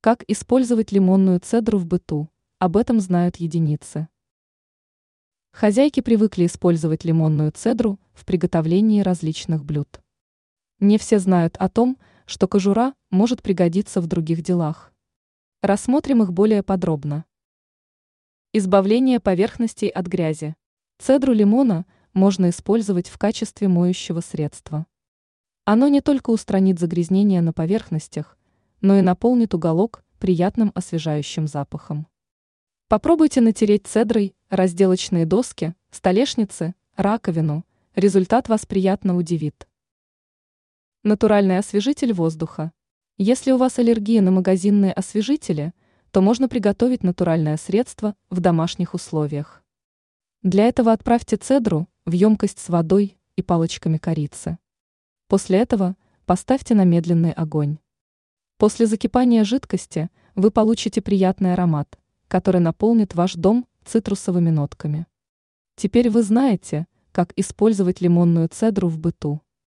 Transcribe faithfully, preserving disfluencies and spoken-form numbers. Как использовать лимонную цедру в быту? Об этом знают единицы. Хозяйки привыкли использовать лимонную цедру в приготовлении различных блюд. Не все знают о том, что кожура может пригодиться в других делах. Рассмотрим их более подробно. Избавление поверхностей от грязи. Цедру лимона можно использовать в качестве моющего средства. Оно не только устранит загрязнения на поверхностях, но и наполнит уголок приятным освежающим запахом. Попробуйте натереть цедрой разделочные доски, столешницы, раковину. Результат вас приятно удивит. Натуральный освежитель воздуха. Если у вас аллергия на магазинные освежители, то можно приготовить натуральное средство в домашних условиях. Для этого отправьте цедру в емкость с водой и палочками корицы. После этого поставьте на медленный огонь. После закипания жидкости вы получите приятный аромат, который наполнит ваш дом цитрусовыми нотками. Теперь вы знаете, как использовать лимонную цедру в быту.